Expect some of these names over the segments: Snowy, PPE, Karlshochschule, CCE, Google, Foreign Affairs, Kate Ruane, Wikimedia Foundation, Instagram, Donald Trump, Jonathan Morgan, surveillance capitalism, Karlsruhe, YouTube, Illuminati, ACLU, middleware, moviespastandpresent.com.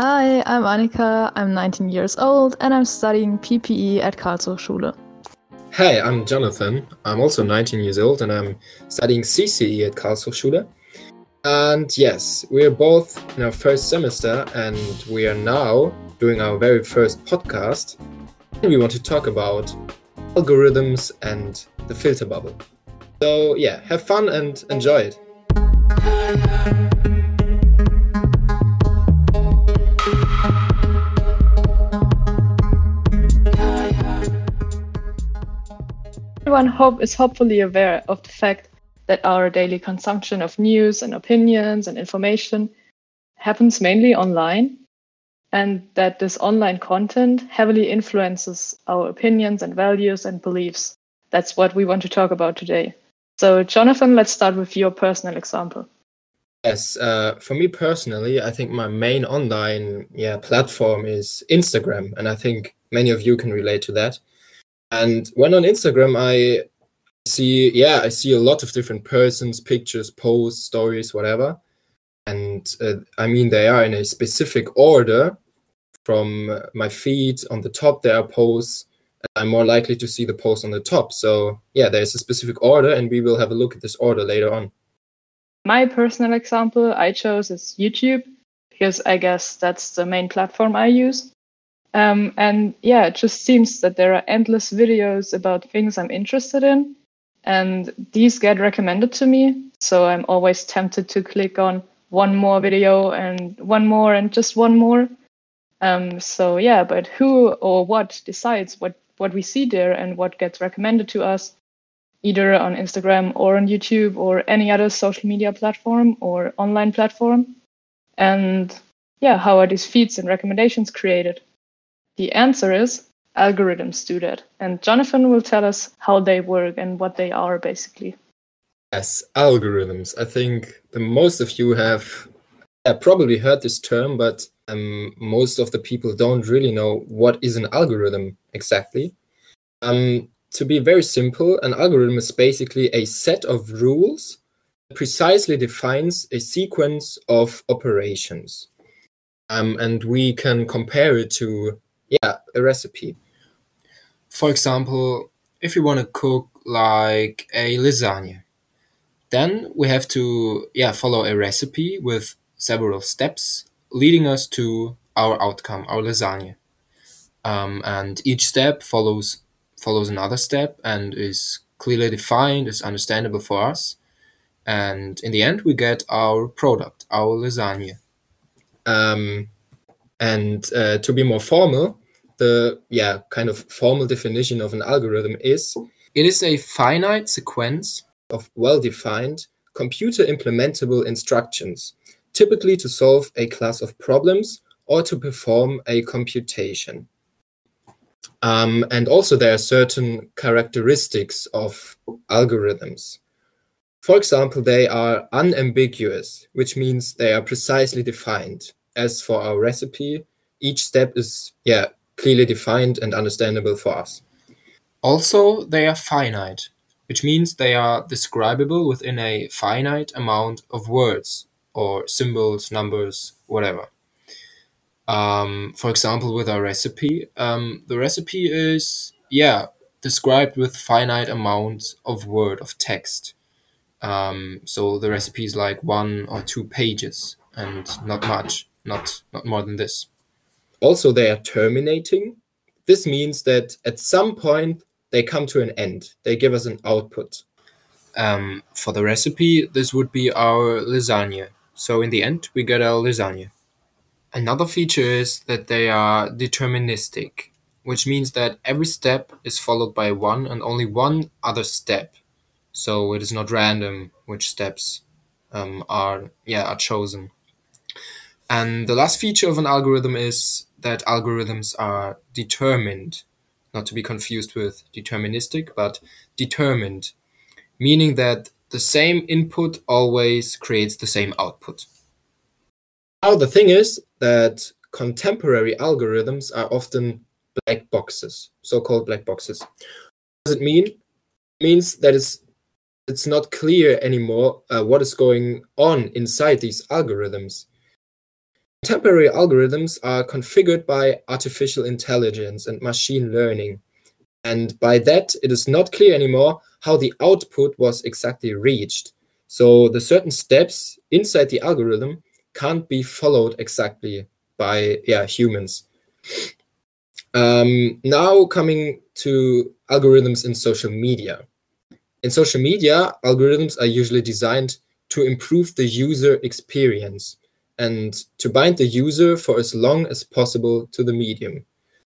Hi, I'm Annika, I'm 19 years old and I'm studying PPE at Karlshochschule. Hey, I'm Jonathan, I'm also 19 years old and I'm studying CCE at Karlshochschule. And yes, we're both in our first semester and we are now doing our very first podcast. And we want to talk about algorithms and the filter bubble. So yeah, have fun and enjoy it. Everyone is hopefully aware of the fact that our daily consumption of news and opinions and information happens mainly online, and that this online content heavily influences our opinions and values and beliefs. That's what we want to talk about today. So, Jonathan, let's start with your personal example. Yes, for me personally, I think my main online platform is Instagram, and I think many of you can relate to that. And when on Instagram, I see a lot of different persons, pictures, posts, stories, whatever. And I mean, they are in a specific order. From my feed on the top, there are posts. I'm more likely to see the post on the top. So yeah, there's a specific order and we will have a look at this order later on. My personal example I chose is YouTube because I guess that's the main platform I use. And yeah, it just seems that there are endless videos about things I'm interested in, and these get recommended to me. So I'm always tempted to click on one more video and one more and just one more. So yeah, but who or what decides what we see there and what gets recommended to us, either on Instagram or on YouTube or any other social media platform or online platform? And yeah, how are these feeds and recommendations created? The answer is algorithms do that. And Jonathan will tell us how they work and what they are, basically. Yes, algorithms. I think the most of you have probably heard this term, but most of the people don't really know what is an algorithm exactly. To be very simple, an algorithm is basically a set of rules that precisely defines a sequence of operations. And we can compare it to a recipe. For example, if you want to cook like a lasagna, then we have to follow a recipe with several steps leading us to our outcome, our lasagna. And each step follows another step and is clearly defined, is understandable for us. And in the end, we get our product, our lasagna. And to be more formal, the kind of formal definition of an algorithm is, it is a finite sequence of well-defined, computer-implementable instructions, typically to solve a class of problems or to perform a computation. And also there are certain characteristics of algorithms. For example, they are unambiguous, which means they are precisely defined. As for our recipe, each step is clearly defined and understandable for us. Also, they are finite, which means they are describable within a finite amount of words or symbols, numbers, whatever. For example, with our recipe, the recipe is described with finite amounts of word, of text. So the recipe is like 1 or 2 pages and not much. Not more than this. Also, they are terminating. This means that at some point they come to an end. They give us an output. For the recipe, this would be our lasagna. So in the end, we get our lasagna. Another feature is that they are deterministic, which means that every step is followed by one and only one other step. So it is not random which steps are chosen. And the last feature of an algorithm is that algorithms are determined, not to be confused with deterministic, but determined, meaning that the same input always creates the same output. Now, the thing is that contemporary algorithms are often black boxes, so-called black boxes. What does it mean? It means that it's not clear anymore what is going on inside these algorithms. Contemporary algorithms are configured by artificial intelligence and machine learning, and by that it is not clear anymore how the output was exactly reached. So the certain steps inside the algorithm can't be followed exactly by humans. Now coming to algorithms in social media. In social media, algorithms are usually designed to improve the user experience and to bind the user for as long as possible to the medium.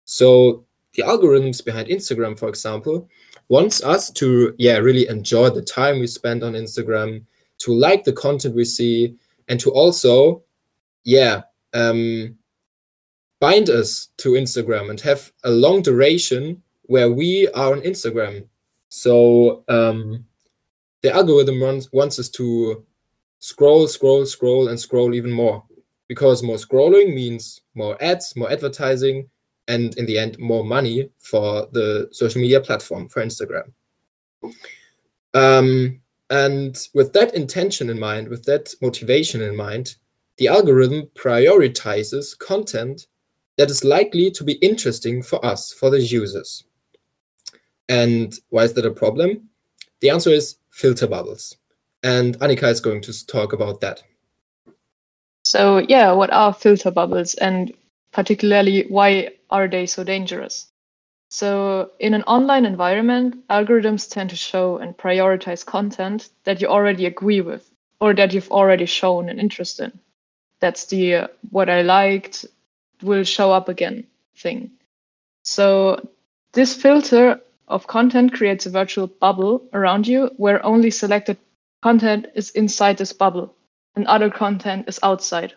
So the algorithms behind Instagram, for example, wants us to really enjoy the time we spend on Instagram, to like the content we see, and to also bind us to Instagram and have a long duration where we are on Instagram. So the algorithm wants us to scroll, and scroll even more, because more scrolling means more ads, more advertising, and in the end, more money for the social media platform, for Instagram. And with that intention in mind, with that motivation in mind, the algorithm prioritizes content that is likely to be interesting for us, for the users. And why is that a problem? The answer is filter bubbles. And Annika is going to talk about that. So what are filter bubbles, and particularly why are they so dangerous? So in an online environment, algorithms tend to show and prioritize content that you already agree with or that you've already shown an interest in. That's the what I liked will show up again thing. So this filter of content creates a virtual bubble around you where only selected content is inside this bubble and other content is outside.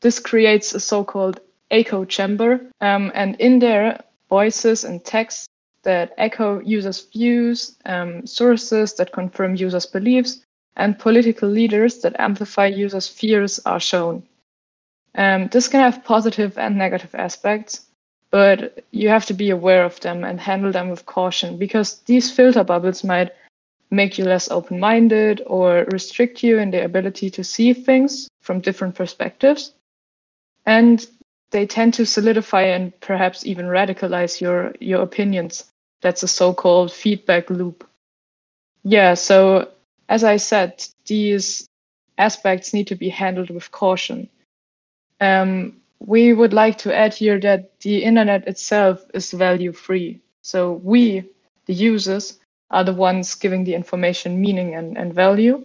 This creates a so-called echo chamber, and in there, voices and texts that echo users' views, sources that confirm users' beliefs, and political leaders that amplify users' fears are shown. This can have positive and negative aspects, but you have to be aware of them and handle them with caution, because these filter bubbles might make you less open-minded or restrict you in the ability to see things from different perspectives. And they tend to solidify and perhaps even radicalize your opinions. That's a so-called feedback loop. So as I said, these aspects need to be handled with caution. We would like to add here that the internet itself is value-free. So we, the users, are the ones giving the information meaning and value.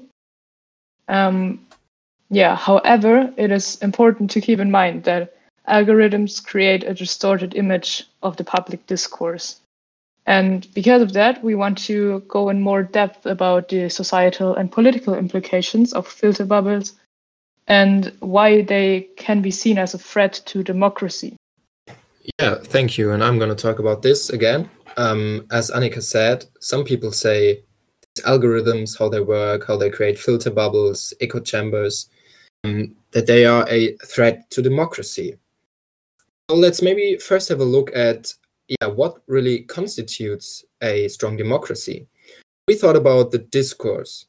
However, it is important to keep in mind that algorithms create a distorted image of the public discourse. And because of that, we want to go in more depth about the societal and political implications of filter bubbles and why they can be seen as a threat to democracy. Yeah, thank you. And I'm going to talk about this again. As Annika said, some people say algorithms, how they work, how they create filter bubbles, echo chambers, that they are a threat to democracy. So let's maybe first have a look at what really constitutes a strong democracy. We thought about the discourse.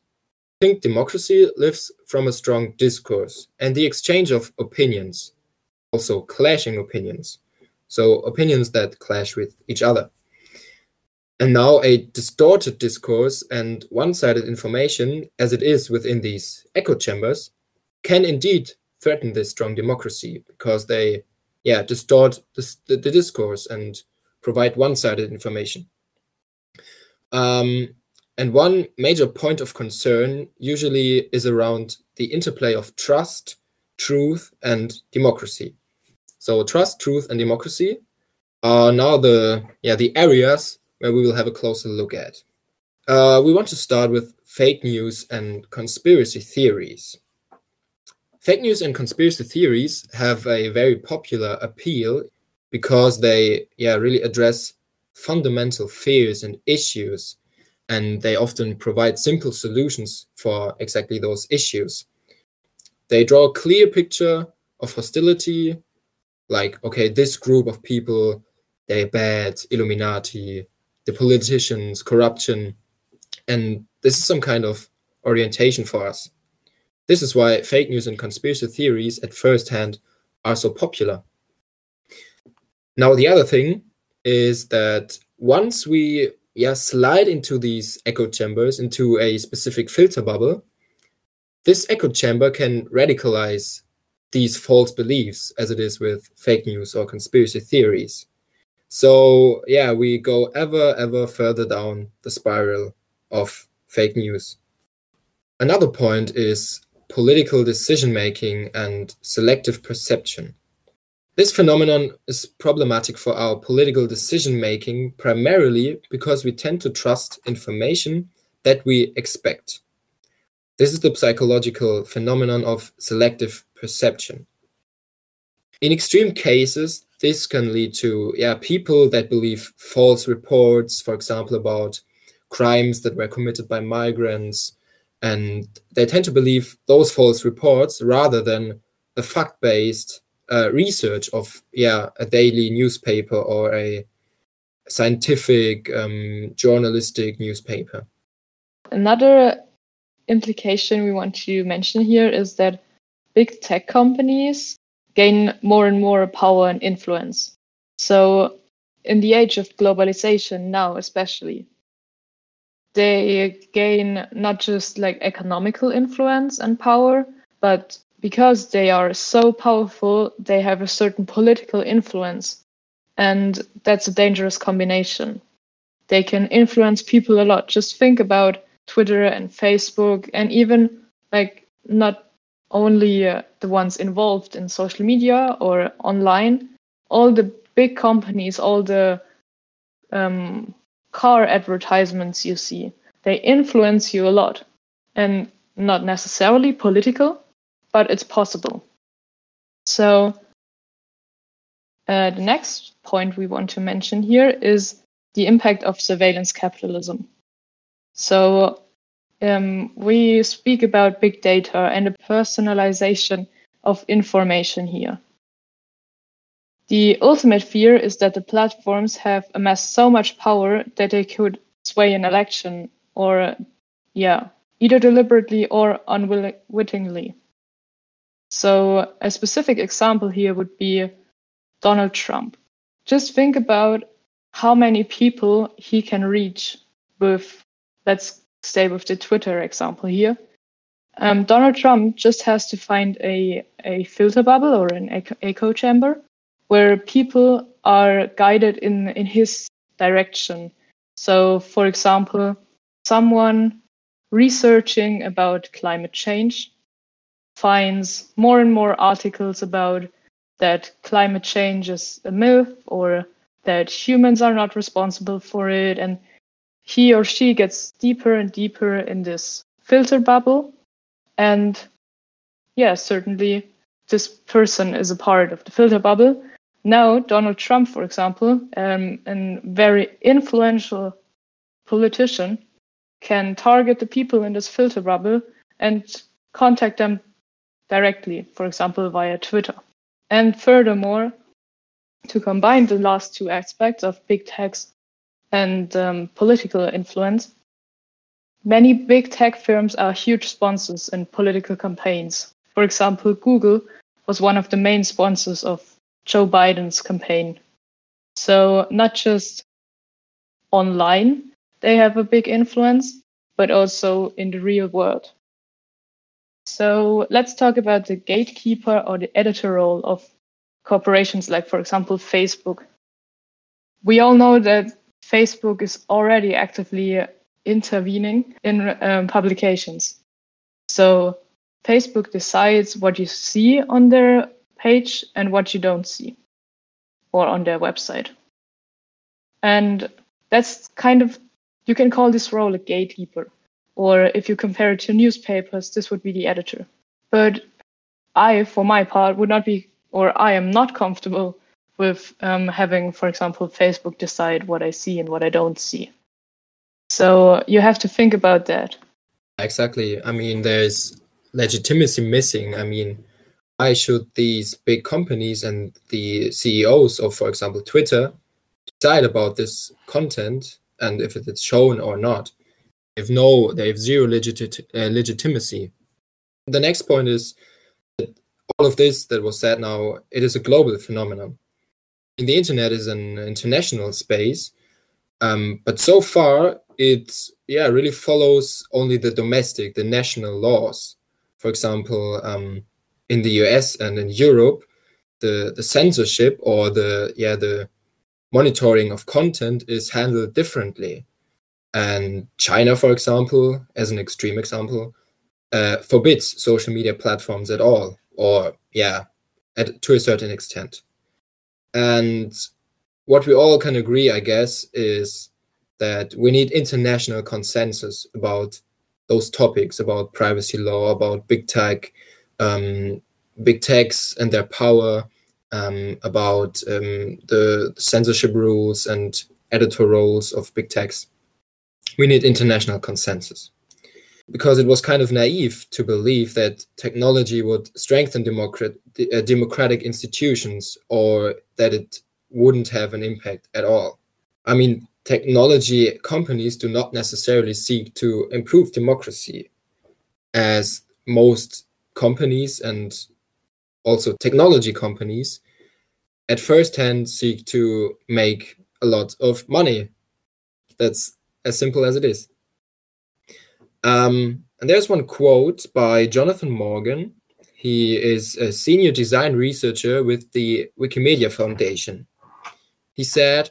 I think democracy lives from a strong discourse and the exchange of opinions, also clashing opinions. So opinions that clash with each other. And now a distorted discourse and one-sided information, as it is within these echo chambers, can indeed threaten this strong democracy, because they distort the discourse and provide one-sided information. And one major point of concern usually is around the interplay of trust, truth, and democracy. So trust, truth, and democracy are now the areas where we will have a closer look at. We want to start with fake news and conspiracy theories. Fake news and conspiracy theories have a very popular appeal because they really address fundamental fears and issues, and they often provide simple solutions for exactly those issues. They draw a clear picture of hostility, like, okay, this group of people, they're bad, Illuminati, the politicians, corruption, and this is some kind of orientation for us. This is why fake news and conspiracy theories at first hand are so popular. Now, the other thing is that once we slide into these echo chambers, into a specific filter bubble, this echo chamber can radicalize these false beliefs, as it is with fake news or conspiracy theories. So, yeah, we go ever further down the spiral of fake news. Another point is political decision-making and selective perception. This phenomenon is problematic for our political decision-making primarily because we tend to trust information that we expect. This is the psychological phenomenon of selective perception. In extreme cases, this can lead to people that believe false reports, for example, about crimes that were committed by migrants, and they tend to believe those false reports rather than the fact-based research of a daily newspaper or a scientific journalistic newspaper. Another implication we want to mention here is that big tech companies gain more and more power and influence. So in the age of globalization now especially, they gain not just like economical influence and power, but because they are so powerful, they have a certain political influence. And that's a dangerous combination. They can influence people a lot. Just think about Twitter and Facebook, and even like not only the ones involved in social media or online, all the big companies, all the car advertisements you see, they influence you a lot, and not necessarily political, but it's possible. So the next point we want to mention here is the impact of surveillance capitalism. So we speak about big data and the personalization of information here. The ultimate fear is that the platforms have amassed so much power that they could sway an election, or either deliberately or unwittingly. So a specific example here would be Donald Trump. Just think about how many people he can reach with, let's stay with the Twitter example here. Donald Trump just has to find a filter bubble or an echo chamber where people are guided in his direction. So, for example, someone researching about climate change finds more and more articles about that climate change is a myth or that humans are not responsible for it, and he or she gets deeper and deeper in this filter bubble. And certainly this person is a part of the filter bubble. Now, Donald Trump, for example, a very influential politician, can target the people in this filter bubble and contact them directly, for example, via Twitter. And furthermore, to combine the last two aspects of big tech and political influence, many big tech firms are huge sponsors in political campaigns. For example, Google was one of the main sponsors of Joe Biden's campaign. So not just online, they have a big influence, but also in the real world. So let's talk about the gatekeeper or the editor role of corporations like, for example, Facebook. We all know that Facebook is already actively intervening in publications. So Facebook decides what you see on their page and what you don't see, or on their website. And that's kind of, you can call this role a gatekeeper, or if you compare it to newspapers, this would be the editor. But I, for my part, would not be, or I am not comfortable with having, for example, Facebook decide what I see and what I don't see. So you have to think about that. Exactly. I mean, there's legitimacy missing. I mean, why should these big companies and the CEOs of, for example, Twitter decide about this content and if it's shown or not? They have zero legitimacy. The next point is that all of this that was said now, it is a global phenomenon. And the internet is an international space, but so far it really follows only the domestic, the national laws. For example, in the US and in Europe, the censorship or the monitoring of content is handled differently. And China, for example, as an extreme example, forbids social media platforms at all, or to a certain extent. And what we all can agree, I guess, is that we need international consensus about those topics, about privacy law, about big techs and their power, about the censorship rules and editor roles of big techs. We need international consensus, because it was kind of naive to believe that technology would strengthen democratic institutions or that it wouldn't have an impact at all. I mean, technology companies do not necessarily seek to improve democracy, as most companies and also technology companies at first hand seek to make a lot of money. That's as simple as it is. And there's one quote by Jonathan Morgan. He is a senior design researcher with the Wikimedia Foundation. He said,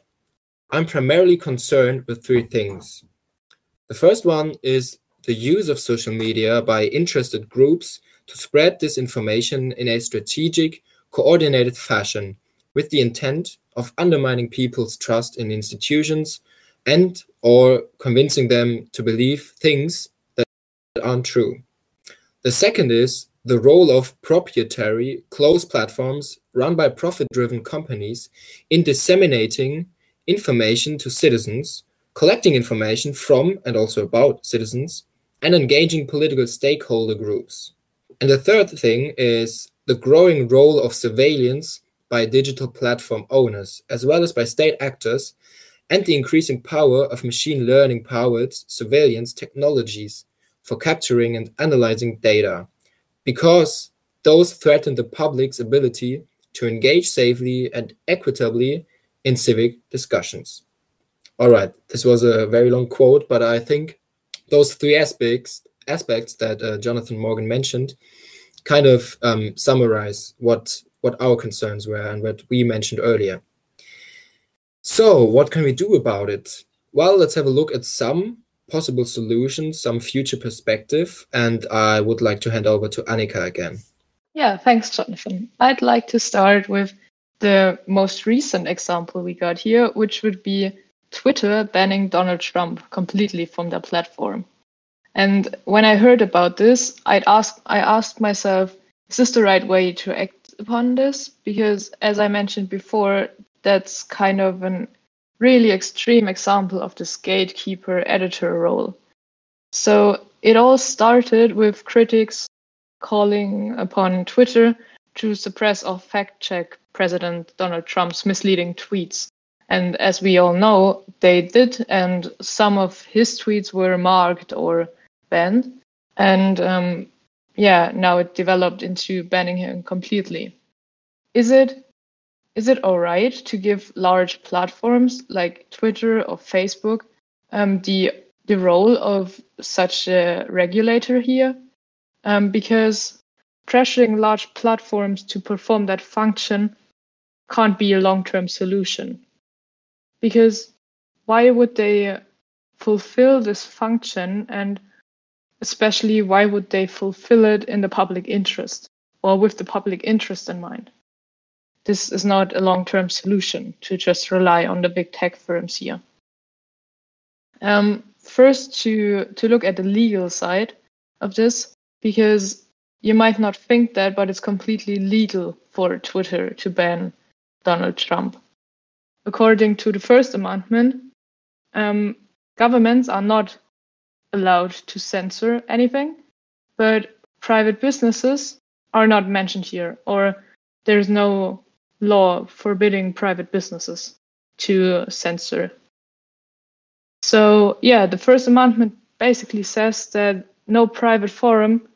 "I'm primarily concerned with three things. The first one is the use of social media by interested groups to spread disinformation in a strategic, coordinated fashion with the intent of undermining people's trust in institutions and or convincing them to believe things that aren't true. The second is the role of proprietary, closed platforms run by profit-driven companies in disseminating information to citizens, collecting information from and also about citizens, and engaging political stakeholder groups. And the third thing is the growing role of surveillance by digital platform owners, as well as by state actors, and the increasing power of machine learning-powered surveillance technologies for capturing and analyzing data, because those threaten the public's ability to engage safely and equitably in civic discussions." All right, this was a very long quote, but I think those three aspects that Jonathan Morgan mentioned kind of summarize what our concerns were and what we mentioned earlier. So what can we do about it? Well, let's have a look at some possible solutions, some future perspective, and I would like to hand over to Annika again. Yeah, thanks, Jonathan. I'd like to start with the most recent example we got here, which would be Twitter banning Donald Trump completely from their platform. And when I heard about this, I asked myself, is this the right way to act upon this? Because as I mentioned before, that's kind of a really extreme example of this gatekeeper editor role. So it all started with critics calling upon Twitter to suppress or fact-check President Donald Trump's misleading tweets. And as we all know, they did, and some of his tweets were marked or banned. And now it developed into banning him completely. Is it all right to give large platforms like Twitter or Facebook the role of such a regulator here? Because pressuring large platforms to perform that function can't be a long-term solution. Because why would they fulfill this function, and especially why would they fulfill it in the public interest or with the public interest in mind? This is not a long-term solution to just rely on the big tech firms here. First, to look at the legal side of this, because you might not think that, but it's completely legal for Twitter to ban Donald Trump. According to the First Amendment, governments are not allowed to censor anything, but private businesses are not mentioned here, or there is no law forbidding private businesses to censor. So the First Amendment basically says that no private forum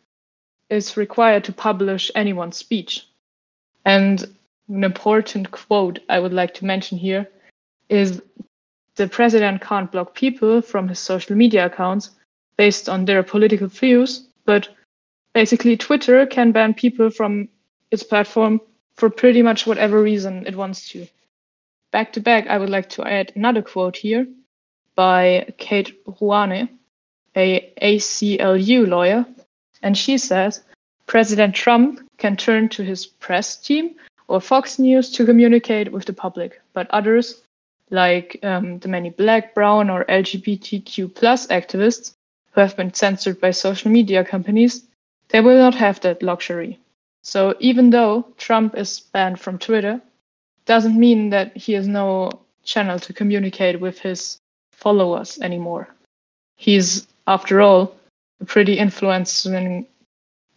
is required to publish anyone's speech. And an important quote I would like to mention here is, "The president can't block people from his social media accounts based on their political views, but basically Twitter can ban people from its platform for pretty much whatever reason it wants to." Back to back, I would like to add another quote here by Kate Ruane, a ACLU lawyer, and she says, "President Trump can turn to his press team or Fox News to communicate with the public, but others, like the many Black, Brown, or LGBTQ plus activists who have been censored by social media companies, they will not have that luxury." So even though Trump is banned from Twitter, doesn't mean that he has no channel to communicate with his followers anymore. He's, after all, a pretty influencing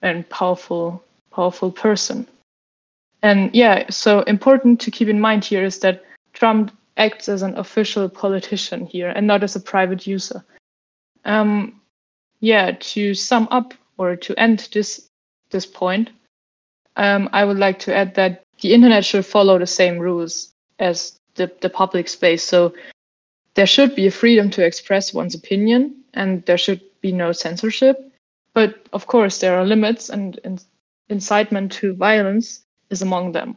and powerful person. And yeah, so important to keep in mind here is that Trump acts as an official politician here and not as a private user. To sum up or to end this point, I would like to add that the internet should follow the same rules as the public space. So there should be a freedom to express one's opinion and there should be no censorship. But of course, there are limits, and incitement to violence is among them.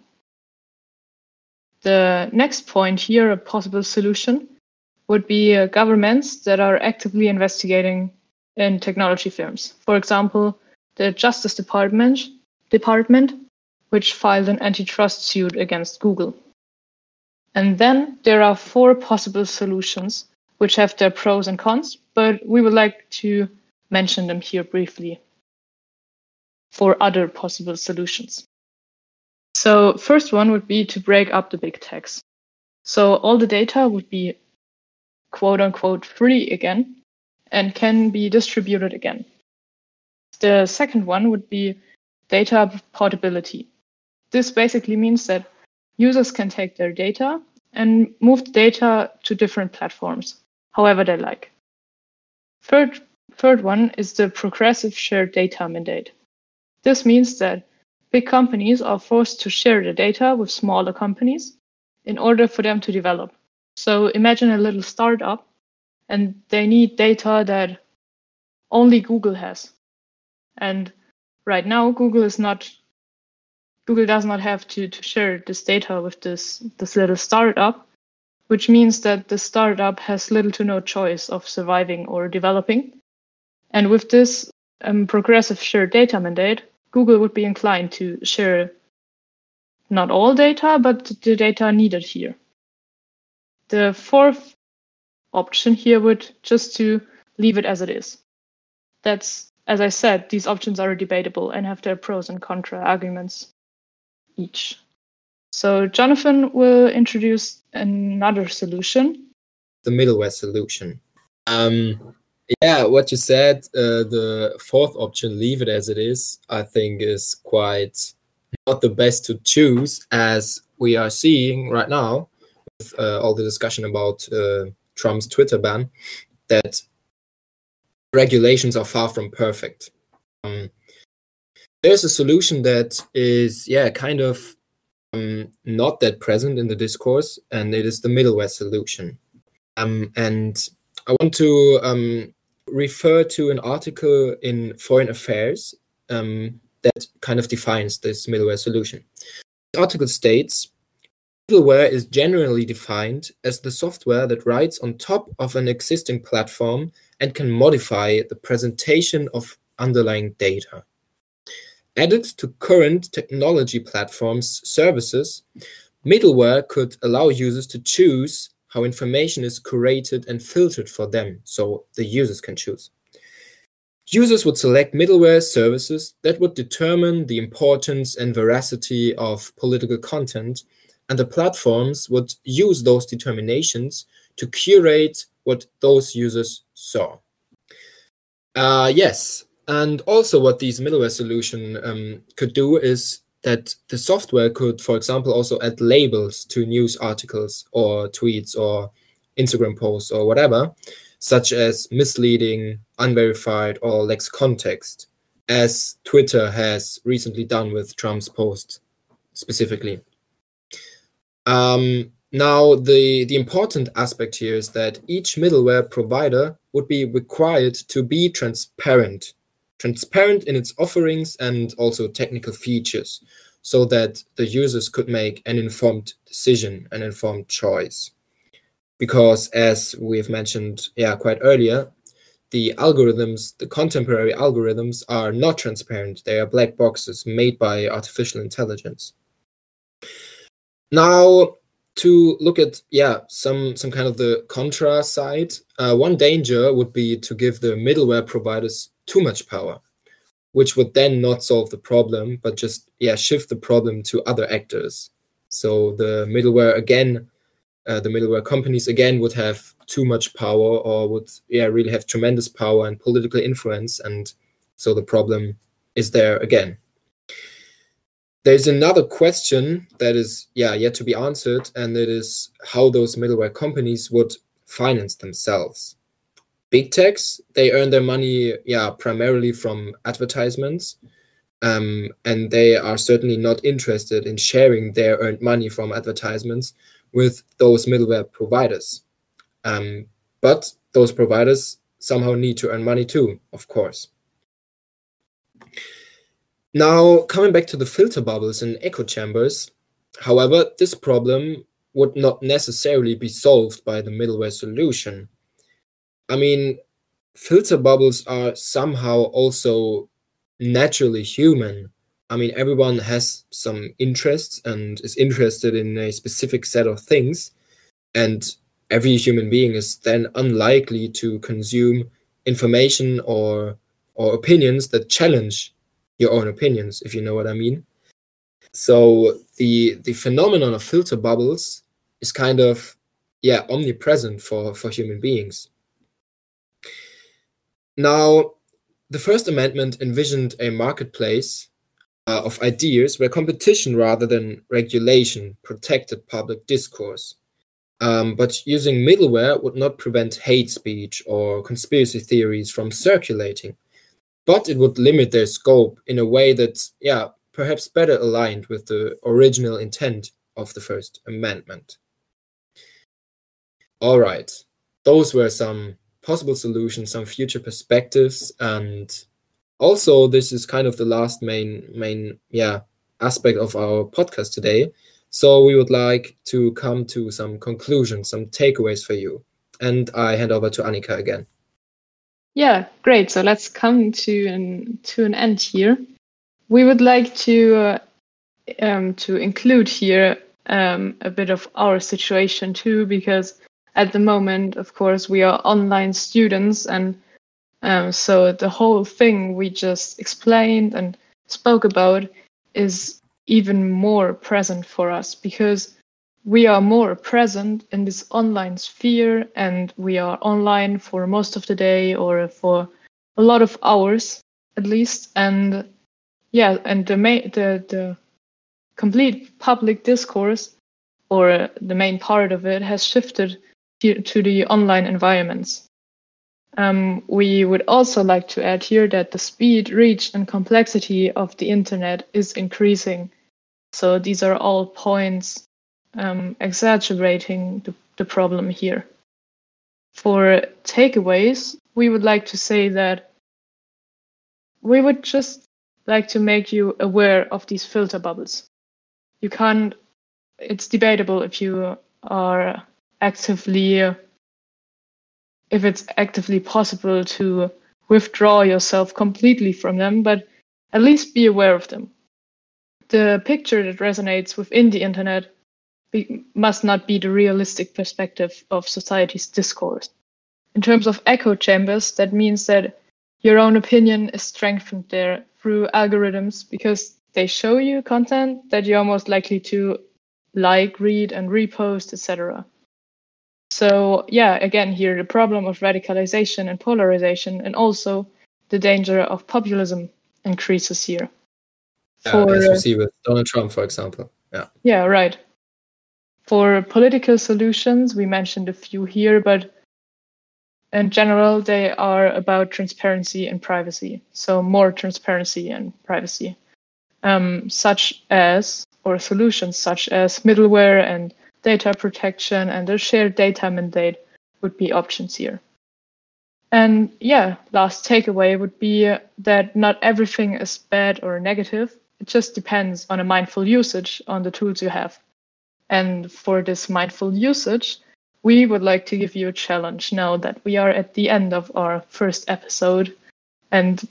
The next point here, a possible solution, would be governments that are actively investigating in technology firms. For example, the Justice Department, which filed an antitrust suit against Google. And then there are 4 possible solutions, which have their pros and cons, but we would like to mention them here briefly for other possible solutions. So first one would be to break up the big techs. So all the data would be quote unquote free again and can be distributed again. The second one would be data portability. This basically means that users can take their data and move the data to different platforms, however they like. Third one is the progressive shared data mandate. This means that big companies are forced to share the data with smaller companies in order for them to develop. So imagine a little startup and they need data that only Google has. And right now, Google does not have to share this data with this little startup, which means that the startup has little to no choice of surviving or developing. And with this progressive shared data mandate, Google would be inclined to share not all data, but the data needed here. The fourth option here would just to leave it as it is. That's, as I said, these options are debatable and have their pros and contra arguments each. So Jonathan will introduce another solution. The middleware solution. What you said, the fourth option, leave it as it is, I think is quite not the best to choose, as we are seeing right now with all the discussion about Trump's Twitter ban, that regulations are far from perfect. There's a solution that is not that present in the discourse, and it is the middleware solution. And I want to refer to an article in Foreign Affairs that kind of defines this middleware solution. The article states, middleware is generally defined as the software that rides on top of an existing platform and can modify the presentation of underlying data. Added to current technology platforms' services, middleware could allow users to choose how information is curated and filtered for them, so the users can choose. Users would select middleware services that would determine the importance and veracity of political content, and the platforms would use those determinations to curate what those users saw. And also what these middleware solution could do is that the software could, for example, also add labels to news articles or tweets or Instagram posts or whatever, such as misleading, unverified, or lacks context, as Twitter has recently done with Trump's post specifically. Now, the important aspect here is that each middleware provider would be required to be transparent in its offerings and also technical features, so that the users could make an informed decision, an informed choice. Because as we've mentioned quite earlier, the contemporary algorithms are not transparent. They are black boxes made by artificial intelligence. Now, to look at some kind of the contra side, one danger would be to give the middleware providers too much power, which would then not solve the problem, but just shift the problem to other actors. So the middleware companies again would have too much power, or would really have tremendous power and political influence, and so the problem is there again. There's another question that is yet to be answered, and it is how those middleware companies would finance themselves. Big techs, they earn their money primarily from advertisements, and they are certainly not interested in sharing their earned money from advertisements with those middleware providers. But those providers somehow need to earn money too, of course. Now, coming back to the filter bubbles and echo chambers, however, this problem would not necessarily be solved by the middleware solution. I mean, filter bubbles are somehow also naturally human. I mean, everyone has some interests and is interested in a specific set of things, and every human being is then unlikely to consume information or opinions that challenge your own opinions, if you know what I mean. So the phenomenon of filter bubbles is kind of omnipresent for human beings. Now, the First Amendment envisioned a marketplace of ideas where competition rather than regulation protected public discourse. But using middleware would not prevent hate speech or conspiracy theories from circulating, but it would limit their scope in a way that's, perhaps better aligned with the original intent of the First Amendment. All right, those were some possible solutions, some future perspectives, and also this is kind of the last main aspect of our podcast today. So we would like to come to some conclusions, some takeaways for you. And I hand over to Annika again. Yeah, great. So let's come to an end here. We would like to include here a bit of our situation too, because at the moment, of course, we are online students, and so the whole thing we just explained and spoke about is even more present for us, because we are more present in this online sphere, and we are online for most of the day, or for a lot of hours at least. And the complete public discourse, or the main part of it, has shifted to the online environments. We would also like to add here that the speed, reach, and complexity of the internet is increasing. So these are all points exaggerating the problem here. For takeaways, we would like to say that we would just like to make you aware of these filter bubbles. It's debatable if you are if it's actively possible to withdraw yourself completely from them, but at least be aware of them. The picture that resonates within the internet must not be the realistic perspective of society's discourse. In terms of echo chambers, that means that your own opinion is strengthened there through algorithms, because they show you content that you're most likely to like, read, and repost, etc. So again, here the problem of radicalization and polarization, and also the danger of populism increases here. As we see with Donald Trump, for example. Yeah, right. For political solutions, we mentioned a few here, but In general, they are about transparency and privacy. So more transparency and privacy, such as, or solutions such as middleware and data protection and a shared data mandate would be options here. And yeah, last takeaway would be that not everything is bad or negative. It just depends on a mindful usage on the tools you have. And for this mindful usage, we would like to give you a challenge now that we are at the end of our first episode and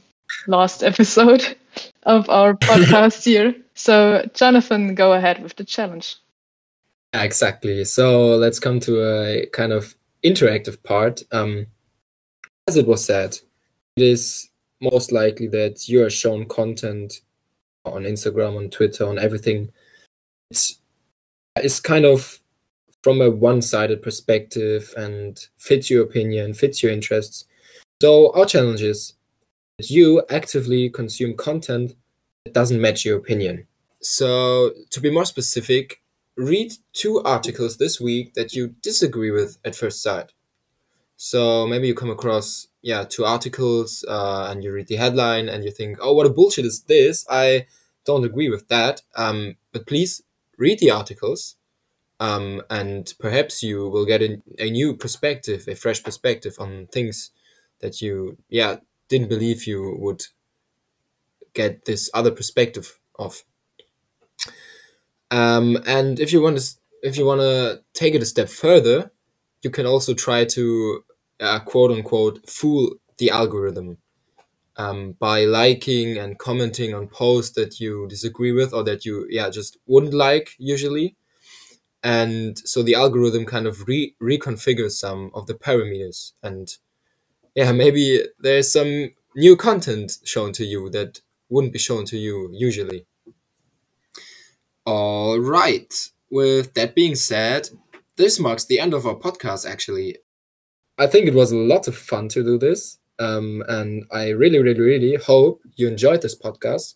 last episode of our podcast here. So, Jonathan, go ahead with the challenge. Yeah, exactly. So let's come to a kind of interactive part. As it was said, it is most likely that you are shown content on Instagram, on Twitter, on everything. It's kind of from a one-sided perspective and fits your opinion, fits your interests. So our challenge is that you actively consume content that doesn't match your opinion. So to be more specific, read 2 articles this week that you disagree with at first sight. So maybe you come across 2 articles and you read the headline and you think, oh, what a bullshit is this? I don't agree with that. But please read the articles. And perhaps you will get a new perspective, a fresh perspective on things that you didn't believe you would get this other perspective of. And if you want to take it a step further, you can also try to quote unquote fool the algorithm by liking and commenting on posts that you disagree with or that you just wouldn't like usually. And so the algorithm kind of reconfigures some of the parameters, and maybe there's some new content shown to you that wouldn't be shown to you usually. All right. With that being said, this marks the end of our podcast, actually. I think it was a lot of fun to do this. And I really, really, really hope you enjoyed this podcast.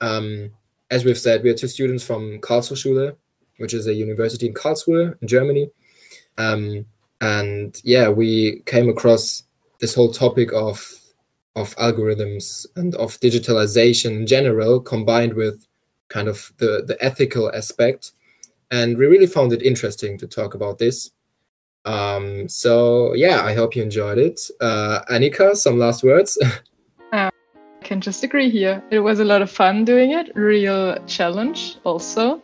As we've said, we are 2 students from Karlshochschule, which is a university in Karlsruhe, in Germany. We came across this whole topic of algorithms and of digitalization in general, combined with kind of the ethical aspect. And we really found it interesting to talk about this. I hope you enjoyed it. Annika, some last words? I can just agree here. It was a lot of fun doing it. Real challenge also.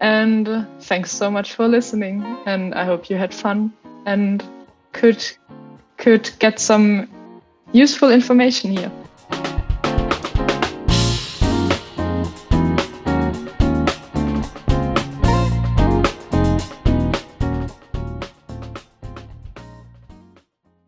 And thanks so much for listening. And I hope you had fun and could get some useful information here.